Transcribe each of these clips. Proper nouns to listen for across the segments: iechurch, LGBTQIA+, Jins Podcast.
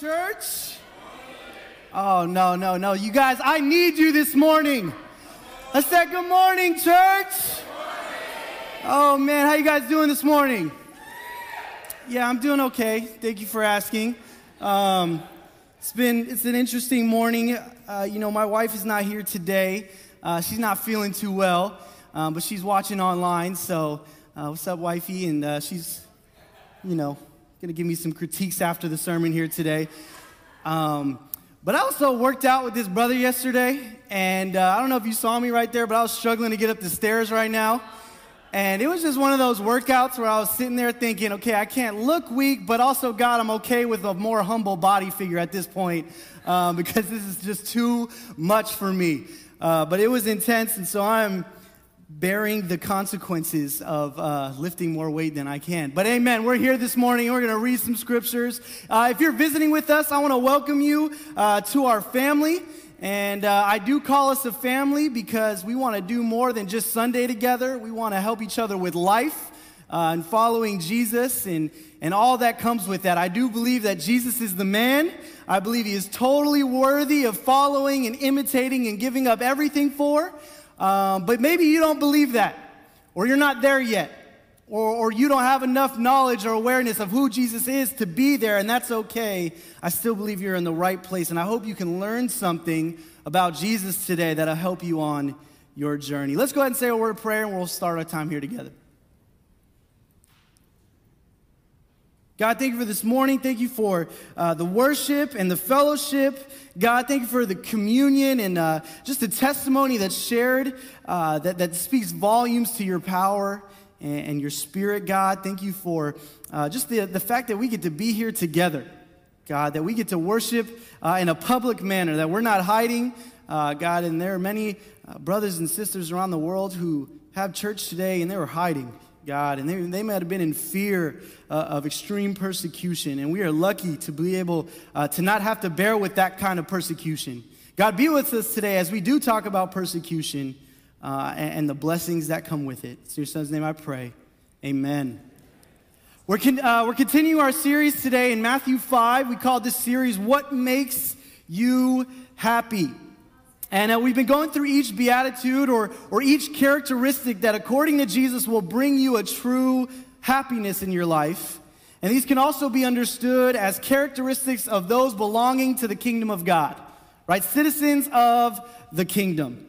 church? Oh, no. You guys, I need you this morning. I said, good morning, church. Good morning. Oh, man, how you guys doing this morning? Yeah, I'm doing okay. Thank you for asking. It's an interesting morning. My wife is not here today. She's not feeling too well, but she's watching online. So what's up, wifey? And she's, going to give me some critiques after the sermon here today. But I also worked out with this brother yesterday, and I don't know if you saw me right there, but I was struggling to get up the stairs right now. And it was just one of those workouts where I was sitting there thinking, okay, I can't look weak, but also, God, I'm okay with a more humble body figure at this point because this is just too much for me. But it was intense, and so I'm bearing the consequences of lifting more weight than I can. But amen, we're here this morning. We're going to read some scriptures. If you're visiting with us, I want to welcome you to our family. And I do call us a family because we want to do more than just Sunday together. We want to help each other with life and following Jesus and all that comes with that. I do believe that Jesus is the man. I believe he is totally worthy of following and imitating and giving up everything for. But maybe you don't believe that, or you're not there yet, or you don't have enough knowledge or awareness of who Jesus is to be there, and that's okay. I still believe you're in the right place, and I hope you can learn something about Jesus today that'll help you on your journey. Let's go ahead and say a word of prayer, and we'll start our time here together. God, thank you for this morning. Thank you for the worship and the fellowship. God, thank you for the communion and just the testimony that's shared that speaks volumes to your power and your spirit, God. Thank you for just the fact that we get to be here together, God, that we get to worship in a public manner, that we're not hiding, God. And there are many brothers and sisters around the world who have church today, and they were hiding, God, and they might have been in fear of extreme persecution, and we are lucky to be able to not have to bear with that kind of persecution. God, be with us today as we do talk about persecution and the blessings that come with it. It's in your son's name I pray, amen. We're continuing our series today in Matthew 5. We call this series, What Makes You Happy? And we've been going through each beatitude or each characteristic that, according to Jesus, will bring you a true happiness in your life. And these can also be understood as characteristics of those belonging to the kingdom of God, right? Citizens of the kingdom.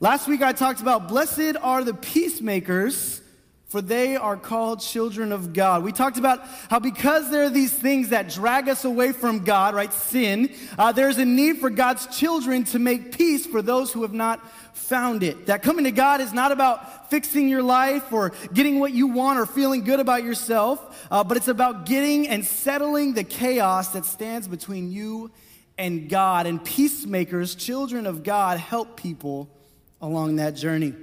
Last week I talked about blessed are the peacemakers, for they are called children of God. We talked about how because there are these things that drag us away from God, right, sin, there's a need for God's children to make peace for those who have not found it. That coming to God is not about fixing your life or getting what you want or feeling good about yourself, but it's about getting and settling the chaos that stands between you and God. And peacemakers, children of God, help people along that journey.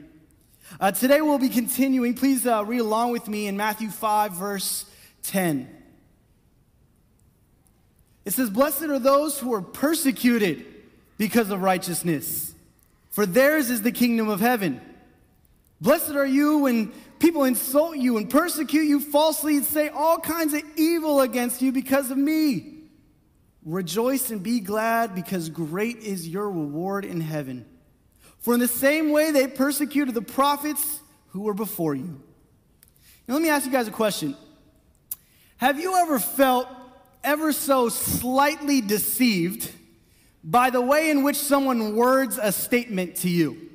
Today we'll be continuing. Please read along with me in Matthew 5, verse 10. It says, "Blessed are those who are persecuted because of righteousness, for theirs is the kingdom of heaven. Blessed are you when people insult you and persecute you falsely and say all kinds of evil against you because of me. Rejoice and be glad, because great is your reward in heaven. For in the same way they persecuted the prophets who were before you." Now, let me ask you guys a question. Have you ever felt ever so slightly deceived by the way in which someone words a statement to you?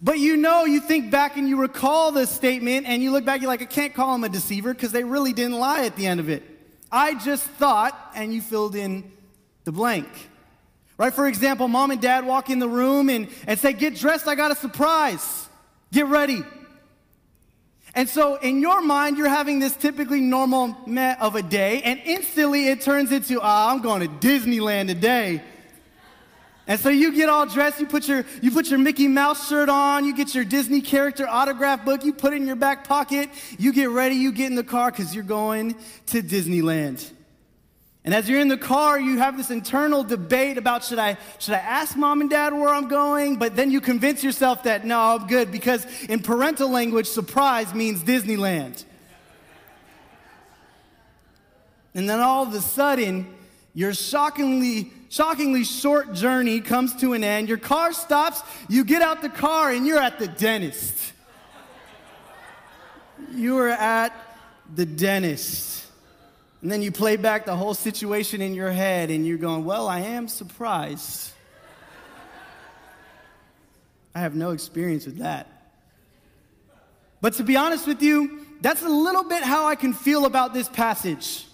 But you think back and you recall the statement, and you look back, you're like, I can't call them a deceiver because they really didn't lie at the end of it. I just thought, and you filled in the blank. Right? For example, mom and dad walk in the room and say, get dressed, I got a surprise. Get ready. And so in your mind, you're having this typically normal meh of a day, and instantly it turns into, I'm going to Disneyland today. And so you get all dressed, you put your Mickey Mouse shirt on, you get your Disney character autograph book, you put it in your back pocket, you get ready, you get in the car because you're going to Disneyland. And as you're in the car, you have this internal debate about, should I ask mom and dad where I'm going? But then you convince yourself that, no, I'm good, because in parental language, surprise means Disneyland. And then all of a sudden, Your shockingly short journey comes to an end. Your car stops, you get out the car, and you're at the dentist. You are at the dentist. And then you play back the whole situation in your head, and you're going, well, I am surprised. I have no experience with that. But to be honest with you, that's a little bit how I can feel about this passage.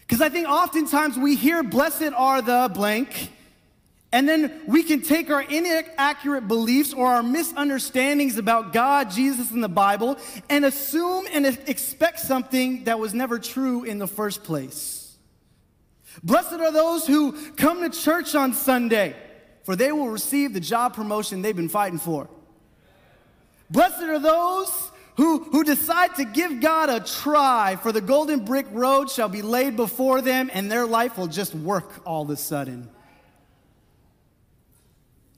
Because I think oftentimes we hear, blessed are the blank, and then we can take our inaccurate beliefs or our misunderstandings about God, Jesus, and the Bible, and assume and expect something that was never true in the first place. Blessed are those who come to church on Sunday, for they will receive the job promotion they've been fighting for. Blessed are those who decide to give God a try, for the golden brick road shall be laid before them, and their life will just work all of a sudden.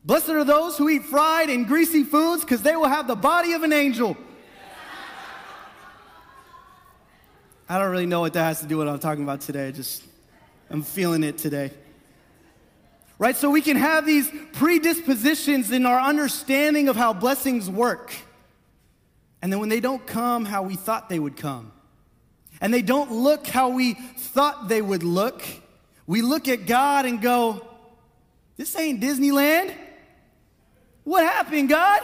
Blessed are those who eat fried and greasy foods, because they will have the body of an angel. I don't really know what that has to do with what I'm talking about today. I'm feeling it today. Right? So we can have these predispositions in our understanding of how blessings work. And then when they don't come how we thought they would come, and they don't look how we thought they would look, we look at God and go, this ain't Disneyland. What happened, God?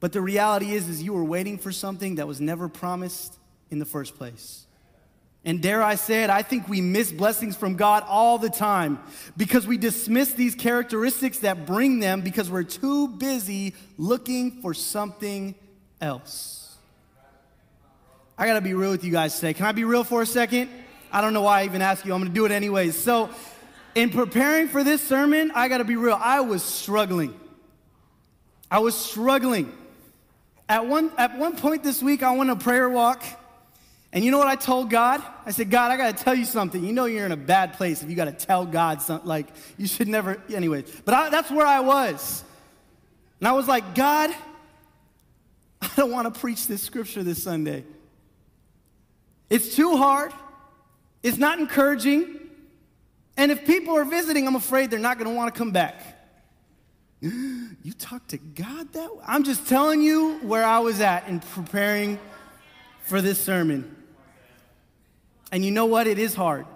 But the reality is you were waiting for something that was never promised in the first place. And dare I say it, I think we miss blessings from God all the time because we dismiss these characteristics that bring them because we're too busy looking for something else. I gotta be real with you guys today. Can I be real for a second? I don't know why I even asked you. I'm gonna do it anyways. So in preparing for this sermon, I gotta be real. I was struggling. At one point this week, I went on a prayer walk. And you know what I told God? I said, God, I got to tell you something. You know you're in a bad place if you got to tell God something. Like, you should never, anyways. But that's where I was. And I was like, God, I don't want to preach this scripture this Sunday. It's too hard. It's not encouraging. And if people are visiting, I'm afraid they're not going to want to come back. You talk to God that way? I'm just telling you where I was at in preparing for this sermon. And you know what? It is hard.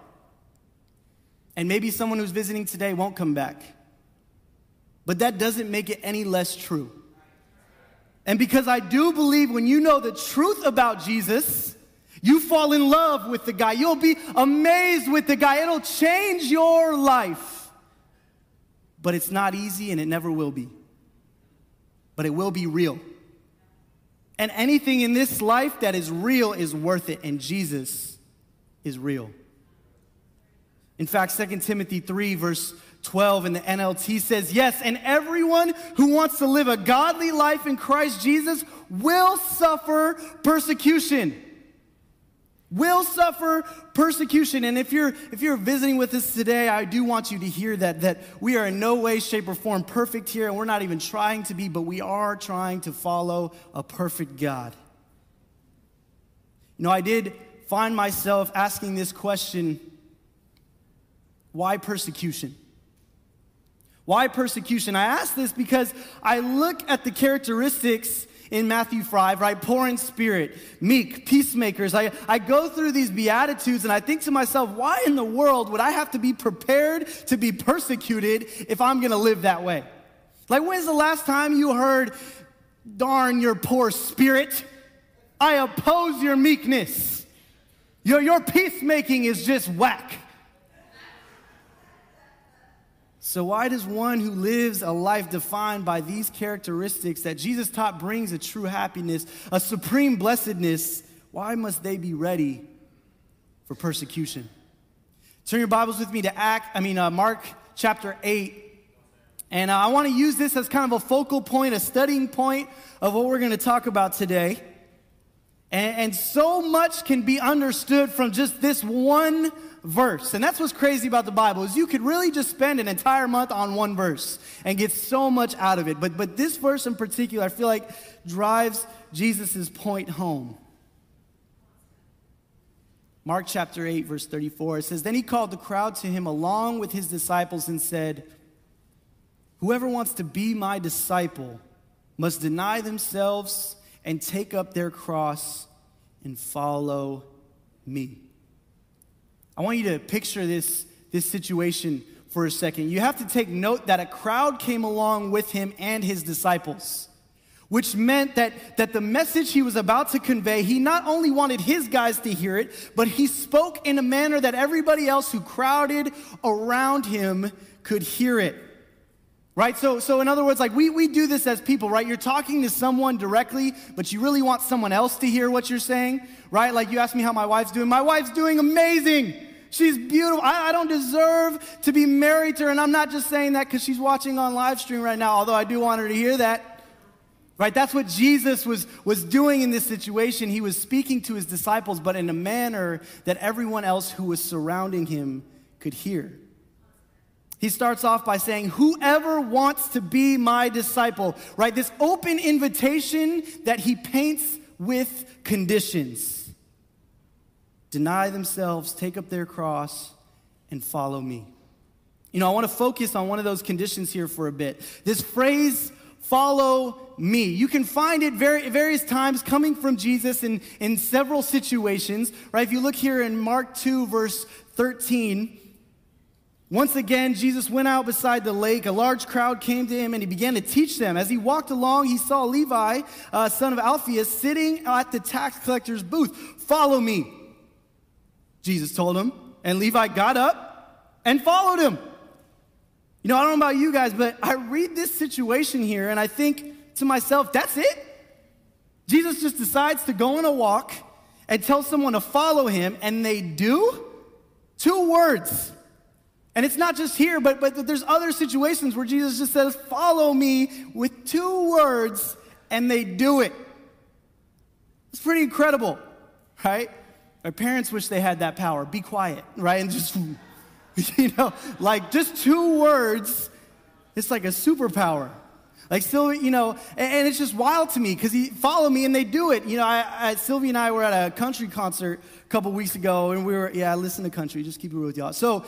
And maybe someone who's visiting today won't come back. But that doesn't make it any less true. And because I do believe when you know the truth about Jesus, you fall in love with the guy. You'll be amazed with the guy. It'll change your life. But it's not easy and it never will be. But it will be real. And anything in this life that is real is worth it, and Jesus is real. In fact, 2 Timothy 3, verse 12 in the NLT says, yes, and everyone who wants to live a godly life in Christ Jesus will suffer persecution. Will suffer persecution. And if you're visiting with us today, I do want you to hear that we are in no way, shape, or form perfect here, and we're not even trying to be, but we are trying to follow a perfect God. You know, I did find myself asking this question, why persecution? Why persecution? I ask this because I look at the characteristics in Matthew 5, right? Poor in spirit, meek, peacemakers. I go through these Beatitudes and I think to myself, why in the world would I have to be prepared to be persecuted if I'm gonna live that way? Like, when's the last time you heard, darn your poor spirit? I oppose your meekness. Your peacemaking is just whack. So why does one who lives a life defined by these characteristics that Jesus taught brings a true happiness, a supreme blessedness, why must they be ready for persecution? Turn your Bibles with me to Mark chapter 8. And I want to use this as kind of a focal point, a studying point of what we're going to talk about today. And so much can be understood from just this one verse. And that's what's crazy about the Bible is you could really just spend an entire month on one verse and get so much out of it. But this verse in particular, I feel like drives Jesus' point home. Mark chapter 8, verse 34, it says, "Then he called the crowd to him along with his disciples and said, 'Whoever wants to be my disciple must deny themselves and take up their cross and follow me.'" I want you to picture this situation for a second. You have to take note that a crowd came along with him and his disciples, which meant that the message he was about to convey, he not only wanted his guys to hear it, but he spoke in a manner that everybody else who crowded around him could hear it. Right? So in other words, like we do this as people, right? You're talking to someone directly, but you really want someone else to hear what you're saying, right? Like you asked me how my wife's doing. My wife's doing amazing. She's beautiful. I don't deserve to be married to her, and I'm not just saying that because she's watching on live stream right now, although I do want her to hear that, right? That's what Jesus was doing in this situation. He was speaking to his disciples, but in a manner that everyone else who was surrounding him could hear. He starts off by saying, "Whoever wants to be my disciple," right? This open invitation that he paints with conditions. Deny themselves, take up their cross, and follow me. You know, I want to focus on one of those conditions here for a bit. This phrase, "follow me." You can find it various times coming from Jesus in several situations, right? If you look here in Mark 2, verse 13, "Once again, Jesus went out beside the lake. A large crowd came to him, and he began to teach them. As he walked along, he saw Levi, son of Alphaeus, sitting at the tax collector's booth. 'Follow me,' Jesus told him. And Levi got up and followed him." You know, I don't know about you guys, but I read this situation here, and I think to myself, that's it? Jesus just decides to go on a walk and tell someone to follow him, and they do? 2 words. And it's not just here, but there's other situations where Jesus just says, "Follow me," with 2 words, and they do it. It's pretty incredible, right? My parents wish they had that power. Be quiet, right? And just, you know, like just 2 words, it's like a superpower. Like Sylvie, you know, and it's just wild to me because he follow me and they do it. You know, Sylvie and I were at a country concert a couple weeks ago, and I listen to country, just keep it real with y'all. So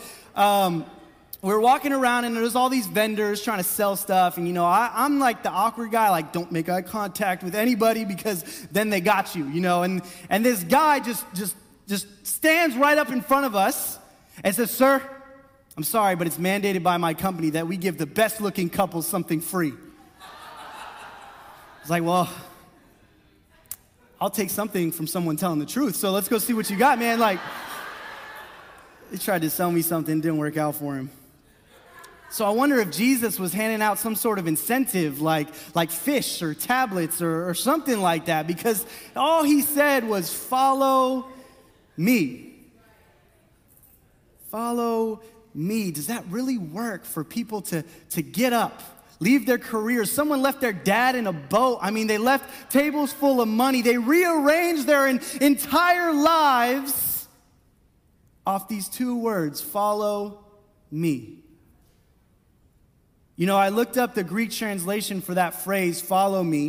we were walking around, and there's all these vendors trying to sell stuff, and you know, I'm like the awkward guy, like don't make eye contact with anybody because then they got you, you know. And this guy just stands right up in front of us and says, "Sir, I'm sorry, but it's mandated by my company that we give the best looking couples something free." It's like, well, I'll take something from someone telling the truth, so let's go see what you got, man. Like, he tried to sell me something, didn't work out for him. So I wonder if Jesus was handing out some sort of incentive, like fish or tablets or something like that, because all he said was, "Follow me." Follow me. Does that really work for people to get up? Leave their careers. Someone left their dad in a boat. I mean, they left tables full of money. They rearranged their entire lives off these 2 words, "Follow me." You know, I looked up the Greek translation for that phrase, "follow me,"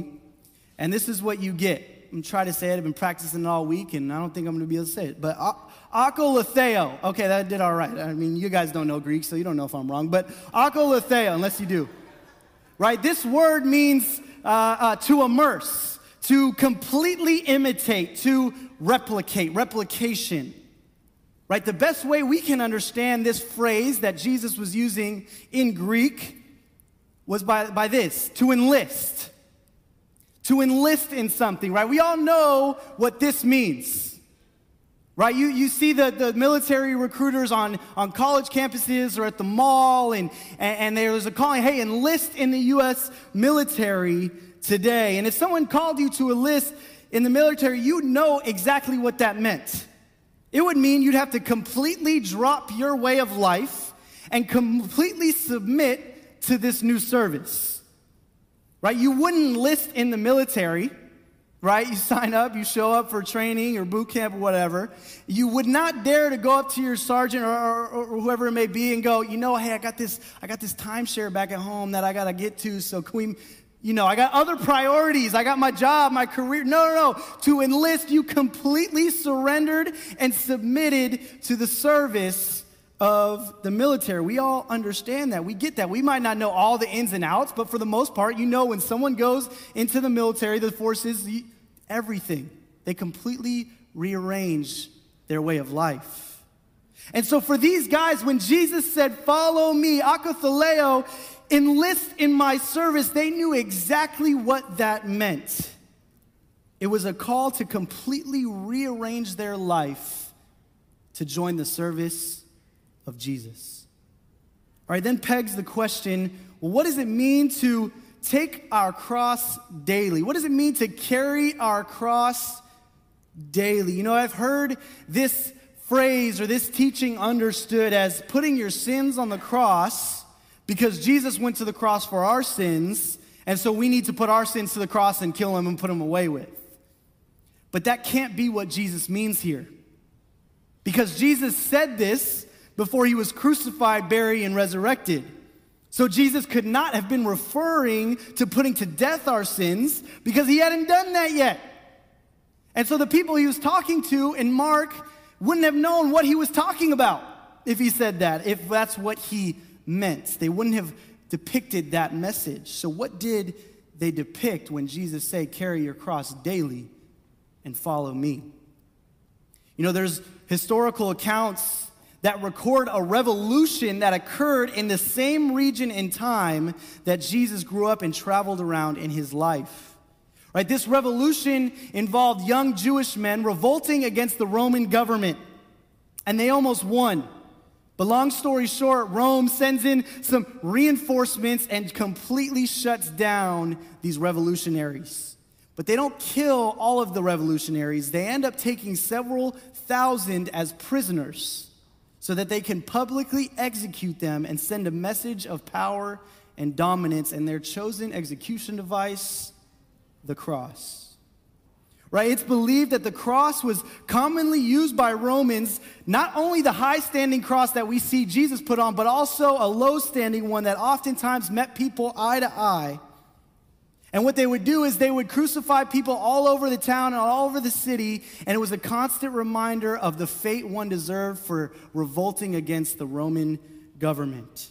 and this is what you get. I'm trying to say it. I've been practicing it all week, and I don't think I'm going to be able to say it, but akolitheo. Okay, that did all right. I mean, you guys don't know Greek, so you don't know if I'm wrong, but akolitheo, unless you do. Right? This word means to immerse, to completely imitate, to replicate, replication. Right? The best way we can understand this phrase that Jesus was using in Greek was by this, to enlist. To enlist in something, right? We all know what this means. Right, you see the military recruiters on college campuses or at the mall, and there's a calling, "Hey, enlist in the U.S. military today." And if someone called you to enlist in the military, you'd know exactly what that meant. It would mean you'd have to completely drop your way of life and completely submit to this new service. Right, you wouldn't enlist in the military. Right? You sign up, you show up for training or boot camp or whatever. You would not dare to go up to your sergeant or whoever it may be and go, "You know, hey, I got this timeshare back at home that I got to get to, so can we, You know, I got other priorities. I got my job, my career. No. To enlist, you completely surrendered and submitted to the service of the military. We all understand that. We get that. We might not know all the ins and outs, but for the most part, you know, when someone goes into the military, the forces, everything, they completely rearrange their way of life. And so for these guys, when Jesus said, follow me, akathaleo, enlist in my service, they knew exactly what that meant. It was a call to completely rearrange their life to join the service of Jesus. All right, then pegs the question, well, what does it mean to take our cross daily? What does it mean to carry our cross daily? You know, I've heard this phrase or this teaching understood as putting your sins on the cross, because Jesus went to the cross for our sins, and so we need to put our sins to the cross and kill him and put him away with. But that can't be what Jesus means here, because Jesus said this before he was crucified, buried, and resurrected. So Jesus could not have been referring to putting to death our sins, because he hadn't done that yet. And so the people he was talking to in Mark wouldn't have known what he was talking about if he said that, if that's what he meant. They wouldn't have depicted that message. So what did they depict when Jesus said, carry your cross daily and follow me? You know, there's historical accounts that record a revolution that occurred in the same region and time that Jesus grew up and traveled around in his life. Right? This revolution involved young Jewish men revolting against the Roman government, and they almost won. But long story short, Rome sends in some reinforcements and completely shuts down these revolutionaries. But they don't kill all of the revolutionaries. They end up taking several thousand as prisoners so that they can publicly execute them and send a message of power and dominance, and their chosen execution device, the cross. Right? It's believed that the cross was commonly used by Romans, not only the high-standing cross that we see Jesus put on, but also a low-standing one that oftentimes met people eye to eye. And what they would do is they would crucify people all over the town and all over the city, and it was a constant reminder of the fate one deserved for revolting against the Roman government.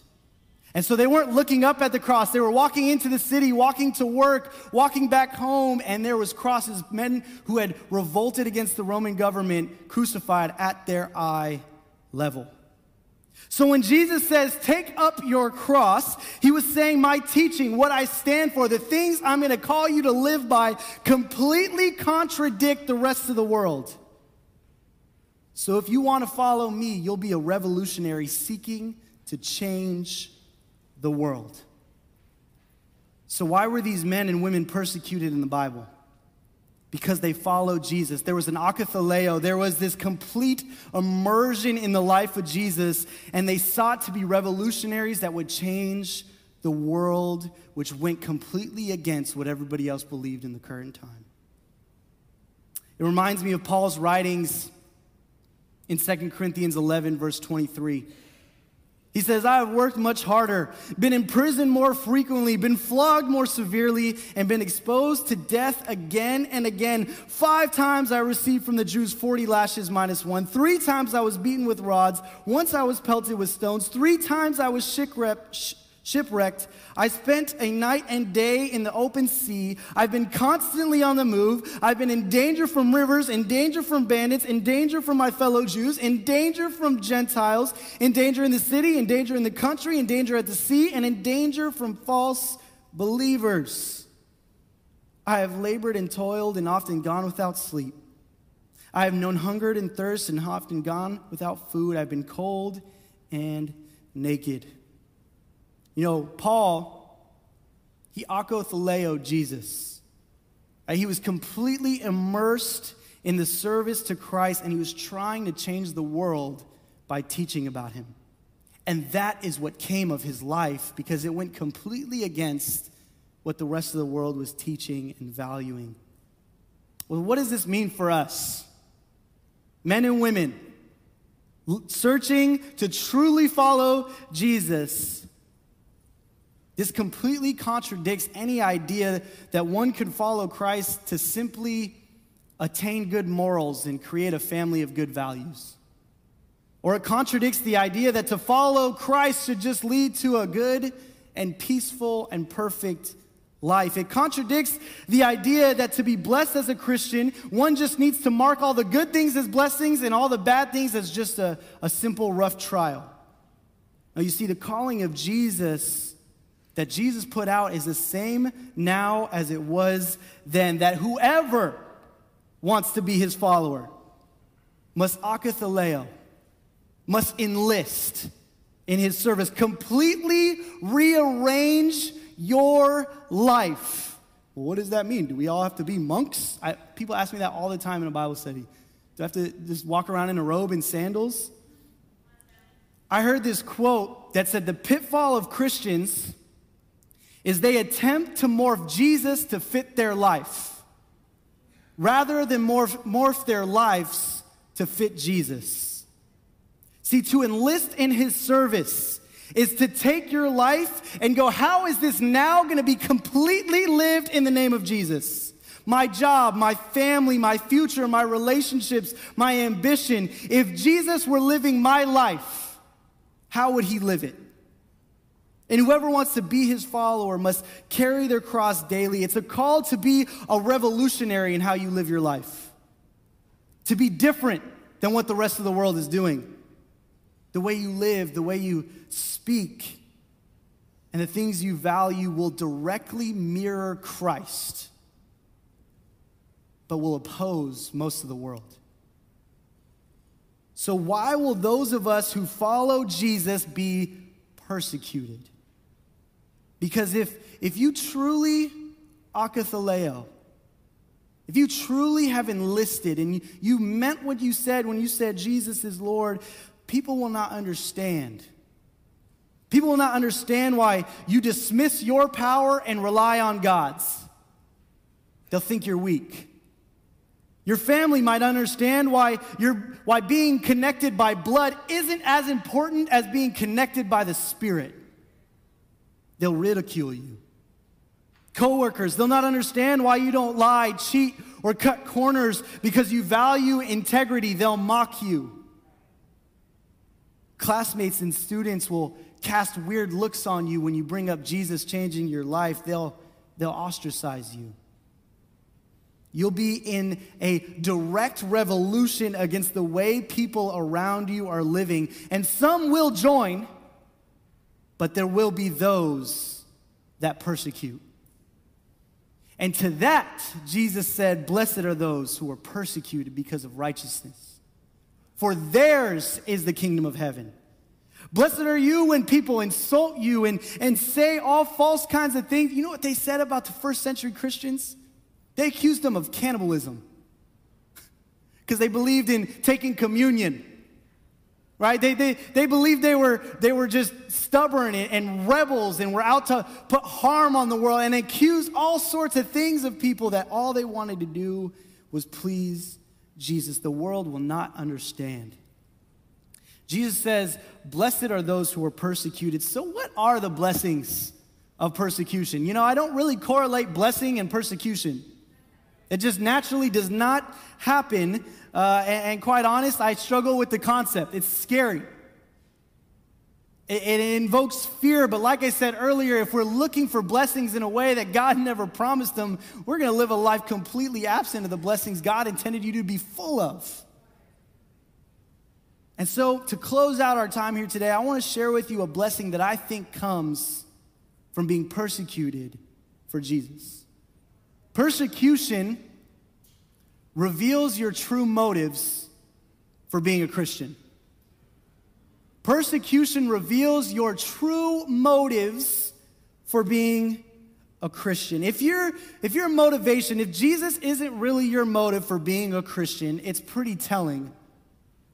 And so they weren't looking up at the cross. They were walking into the city, walking to work, walking back home, and there was crosses, men who had revolted against the Roman government, crucified at their eye level. So when Jesus says, take up your cross, he was saying, my teaching, what I stand for, the things I'm going to call you to live by, completely contradict the rest of the world. So if you want to follow me, you'll be a revolutionary seeking to change the world. So why were these men and women persecuted in the Bible? Because they followed Jesus. There was an akathaleo. There was this complete immersion in the life of Jesus, and they sought to be revolutionaries that would change the world, which went completely against what everybody else believed in the current time. It reminds me of Paul's writings in 2 Corinthians 11, verse 23. He says, I have worked much harder, been imprisoned more frequently, been flogged more severely, and been exposed to death again and again. 5 times I received from the Jews 40 lashes minus 1. 3 times I was beaten with rods. Once I was pelted with stones. 3 times I was shipwrecked. I spent a night and day in the open sea. I've been constantly on the move. I've been in danger from rivers, in danger from bandits, in danger from my fellow Jews, in danger from Gentiles, in danger in the city, in danger in the country, in danger at the sea, and in danger from false believers. I have labored and toiled and often gone without sleep. I have known hunger and thirst and often gone without food. I've been cold and naked. You know, Paul, he akathaleoed Jesus. He was completely immersed in the service to Christ, and he was trying to change the world by teaching about him. And that is what came of his life, because it went completely against what the rest of the world was teaching and valuing. Well, what does this mean for us? Men and women, searching to truly follow Jesus. This completely contradicts any idea that one could follow Christ to simply attain good morals and create a family of good values. Or it contradicts the idea that to follow Christ should just lead to a good and peaceful and perfect life. It contradicts the idea that to be blessed as a Christian, one just needs to mark all the good things as blessings and all the bad things as just a simple rough trial. Now you see, the calling of Jesus that Jesus put out is the same now as it was then, that whoever wants to be his follower must akathaleo, must enlist in his service, completely rearrange your life. Well, what does that mean? Do we all have to be monks? People ask me that all the time in a Bible study. Do I have to just walk around in a robe and sandals? I heard this quote that said, the pitfall of Christians is they attempt to morph Jesus to fit their life rather than morph their lives to fit Jesus. See, to enlist in his service is to take your life and go, how is this now going to be completely lived in the name of Jesus? My job, my family, my future, my relationships, my ambition. If Jesus were living my life, how would he live it? And whoever wants to be his follower must carry their cross daily. It's a call to be a revolutionary in how you live your life, to be different than what the rest of the world is doing. The way you live, the way you speak, and the things you value will directly mirror Christ, but will oppose most of the world. So why will those of us who follow Jesus be persecuted? Because if you truly akathaleo, if you truly have enlisted and you meant what you said when you said Jesus is Lord, people will not understand. People will not understand why you dismiss your power and rely on God's. They'll think you're weak. Your family might understand why being connected by blood isn't as important as being connected by the Spirit. They'll ridicule you. Coworkers, they'll not understand why you don't lie, cheat, or cut corners because you value integrity. They'll mock you. Classmates and students will cast weird looks on you when you bring up Jesus changing your life. They'll ostracize you. You'll be in a direct revolution against the way people around you are living. And some will join, but there will be those that persecute. And to that, Jesus said, blessed are those who are persecuted because of righteousness, for theirs is the kingdom of heaven. Blessed are you when people insult you and say all false kinds of things. You know what they said about the first century Christians? They accused them of cannibalism because they believed in taking communion, right? They believed they were just stubborn and rebels and were out to put harm on the world, and accused all sorts of things of people that all they wanted to do was please Jesus. The world will not understand. Jesus says, blessed are those who are persecuted. So what are the blessings of persecution? You know, I don't really correlate blessing and persecution. It just naturally does not happen, and quite honest, I struggle with the concept. It's scary. It invokes fear, but like I said earlier, if we're looking for blessings in a way that God never promised them, we're going to live a life completely absent of the blessings God intended you to be full of. And so, to close out our time here today, I want to share with you a blessing that I think comes from being persecuted for Jesus. Persecution reveals your true motives for being a Christian. Persecution reveals your true motives for being a Christian. If your motivation, if Jesus isn't really your motive for being a Christian, it's pretty telling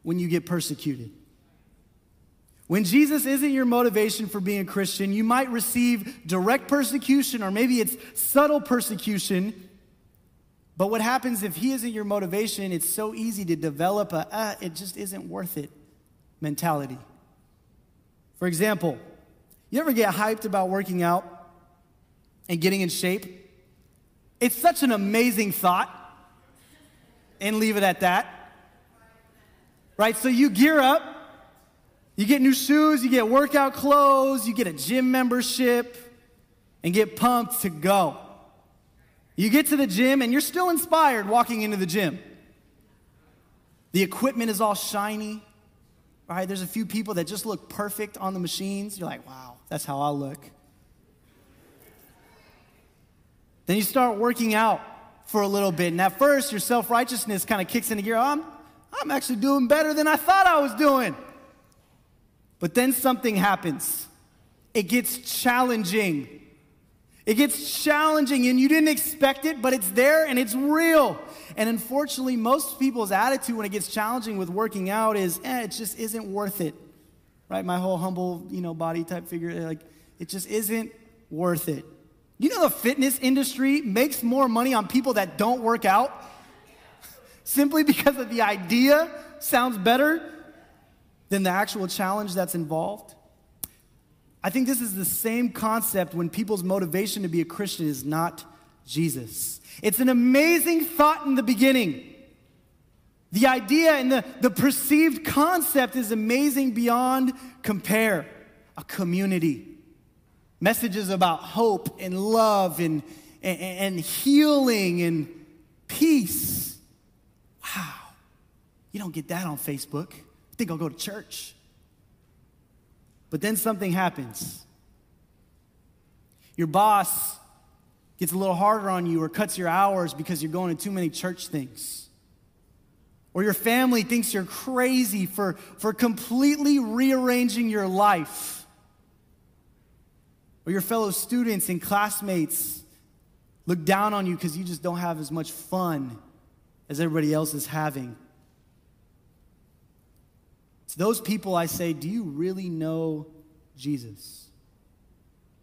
when you get persecuted. When Jesus isn't your motivation for being a Christian, you might receive direct persecution, or maybe it's subtle persecution. But what happens if he isn't your motivation? It's so easy to develop a, it just isn't worth it mentality. For example, You ever get hyped about working out and getting in shape? It's such an amazing thought, and leave it at that. Right, so you gear up, you get new shoes, you get workout clothes, you get a gym membership, and get pumped to go. You get to the gym, and you're still inspired walking into the gym. The equipment is all shiny, right? There's a few people that just look perfect on the machines. You're like, wow, that's how I look. Then you start working out for a little bit, and at first, your self-righteousness kind of kicks into gear. I'm actually doing better than I thought I was doing. But then something happens. It gets challenging. It gets challenging, and you didn't expect it, but it's there, and it's real. And unfortunately, most people's attitude when it gets challenging with working out is, it just isn't worth it, right? My whole humble, body type figure, like, it just isn't worth it. You know the fitness industry makes more money on people that don't work out simply because of the idea sounds better than the actual challenge that's involved. I think this is the same concept when people's motivation to be a Christian is not Jesus. It's an amazing thought in the beginning. The idea and the perceived concept is amazing beyond compare. A community. Messages about hope and love and healing and peace. Wow, you don't get that on Facebook. I think I'll go to church. But then something happens. Your boss gets a little harder on you or cuts your hours because you're going to too many church things. Or your family thinks you're crazy for completely rearranging your life. Or your fellow students and classmates look down on you because you just don't have as much fun as everybody else is having. To those people, I say, do you really know Jesus?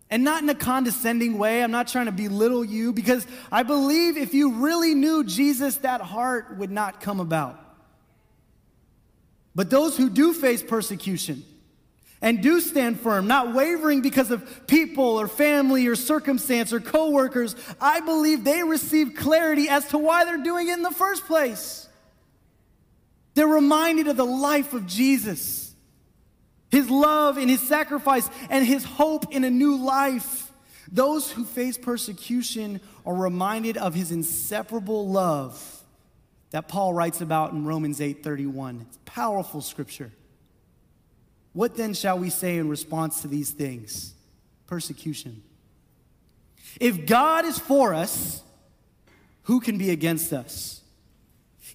And not in a condescending way. I'm not trying to belittle you, because I believe if you really knew Jesus, that heart would not come about. But those who do face persecution and do stand firm, not wavering because of people or family or circumstance or coworkers, I believe they receive clarity as to why they're doing it in the first place. They're reminded of the life of Jesus, his love and his sacrifice and his hope in a new life. Those who face persecution are reminded of his inseparable love that Paul writes about in Romans 8:31. It's powerful scripture. What then shall we say in response to these things? Persecution. If God is for us, who can be against us?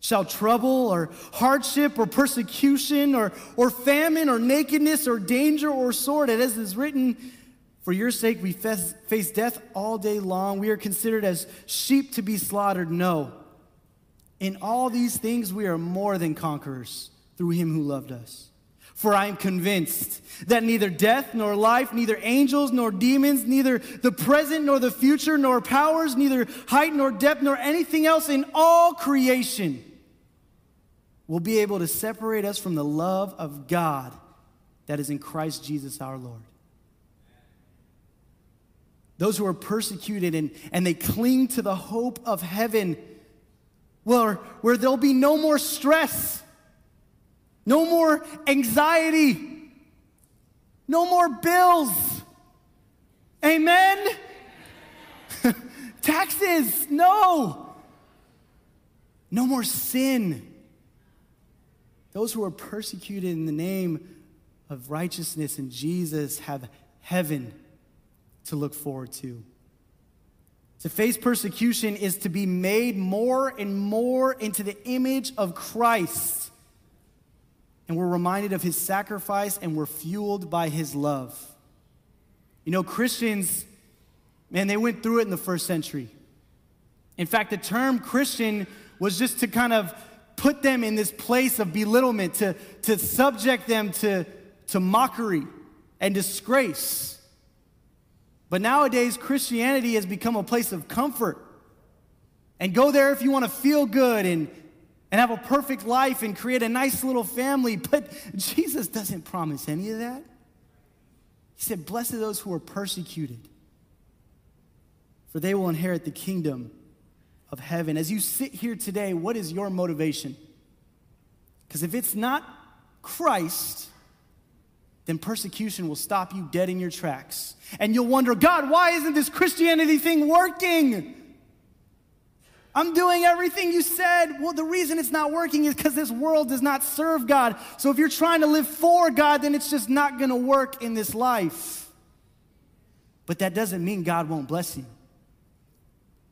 Shall trouble or hardship or persecution or famine or nakedness or danger or sword? As it is written, for your sake we face death all day long. We are considered as sheep to be slaughtered. No. In all these things, we are more than conquerors through him who loved us. For I am convinced that neither death nor life, neither angels nor demons, neither the present nor the future, nor powers, neither height nor depth, nor anything else in all creation will be able to separate us from the love of God that is in Christ Jesus our Lord. Those who are persecuted and they cling to the hope of heaven, where there'll be no more stress, no more anxiety, no more bills. Amen? Taxes, no. No more sin. Those who are persecuted in the name of righteousness and Jesus have heaven to look forward to. To face persecution is to be made more and more into the image of Christ. And we're reminded of his sacrifice, and we're fueled by his love. You know, Christians, man, they went through it in the first century. In fact, the term Christian was just to kind of put them in this place of belittlement, to subject them to mockery and disgrace. But nowadays, Christianity has become a place of comfort. And go there if you want to feel good and have a perfect life and create a nice little family. But Jesus doesn't promise any of that. He said, "Blessed are those who are persecuted, for they will inherit the kingdom of heaven." As you sit here today, what is your motivation? Because if it's not Christ, then persecution will stop you dead in your tracks. And you'll wonder, "God, why isn't this Christianity thing working? I'm doing everything you said." Well, the reason it's not working is because this world does not serve God. So if you're trying to live for God, then it's just not going to work in this life. But that doesn't mean God won't bless you.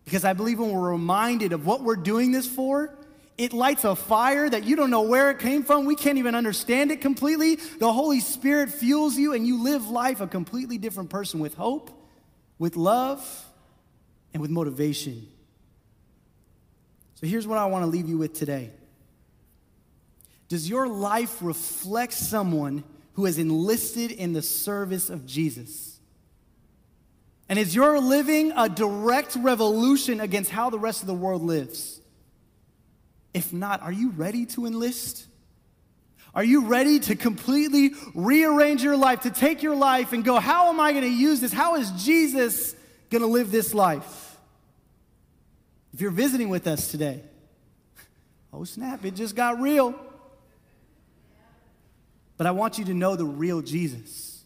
Because I believe when we're reminded of what we're doing this for, it lights a fire that you don't know where it came from. We can't even understand it completely. The Holy Spirit fuels you, and you live life a completely different person with hope, with love, and with motivation. So here's what I want to leave you with today. Does your life reflect someone who has enlisted in the service of Jesus? And is your living a direct revolution against how the rest of the world lives? If not, are you ready to enlist? Are you ready to completely rearrange your life, to take your life and go, "How am I going to use this? How is Jesus going to live this life?" If you're visiting with us today, oh snap, it just got real. But I want you to know the real Jesus.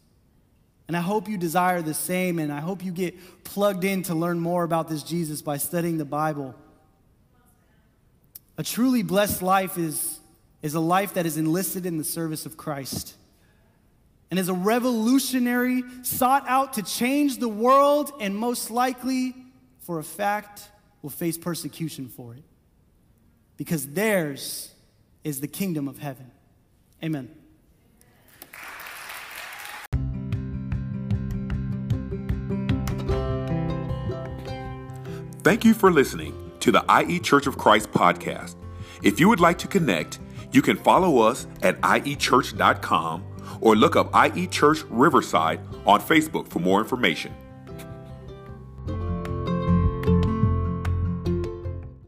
And I hope you desire the same, and I hope you get plugged in to learn more about this Jesus by studying the Bible. A truly blessed life is a life that is enlisted in the service of Christ. And is a revolutionary sought out to change the world, and most likely, for a fact, will face persecution for it, because theirs is the kingdom of heaven. Amen. Thank you for listening to the IE Church of Christ podcast. If you would like to connect, you can follow us at iechurch.com or look up IE Church Riverside on Facebook for more information.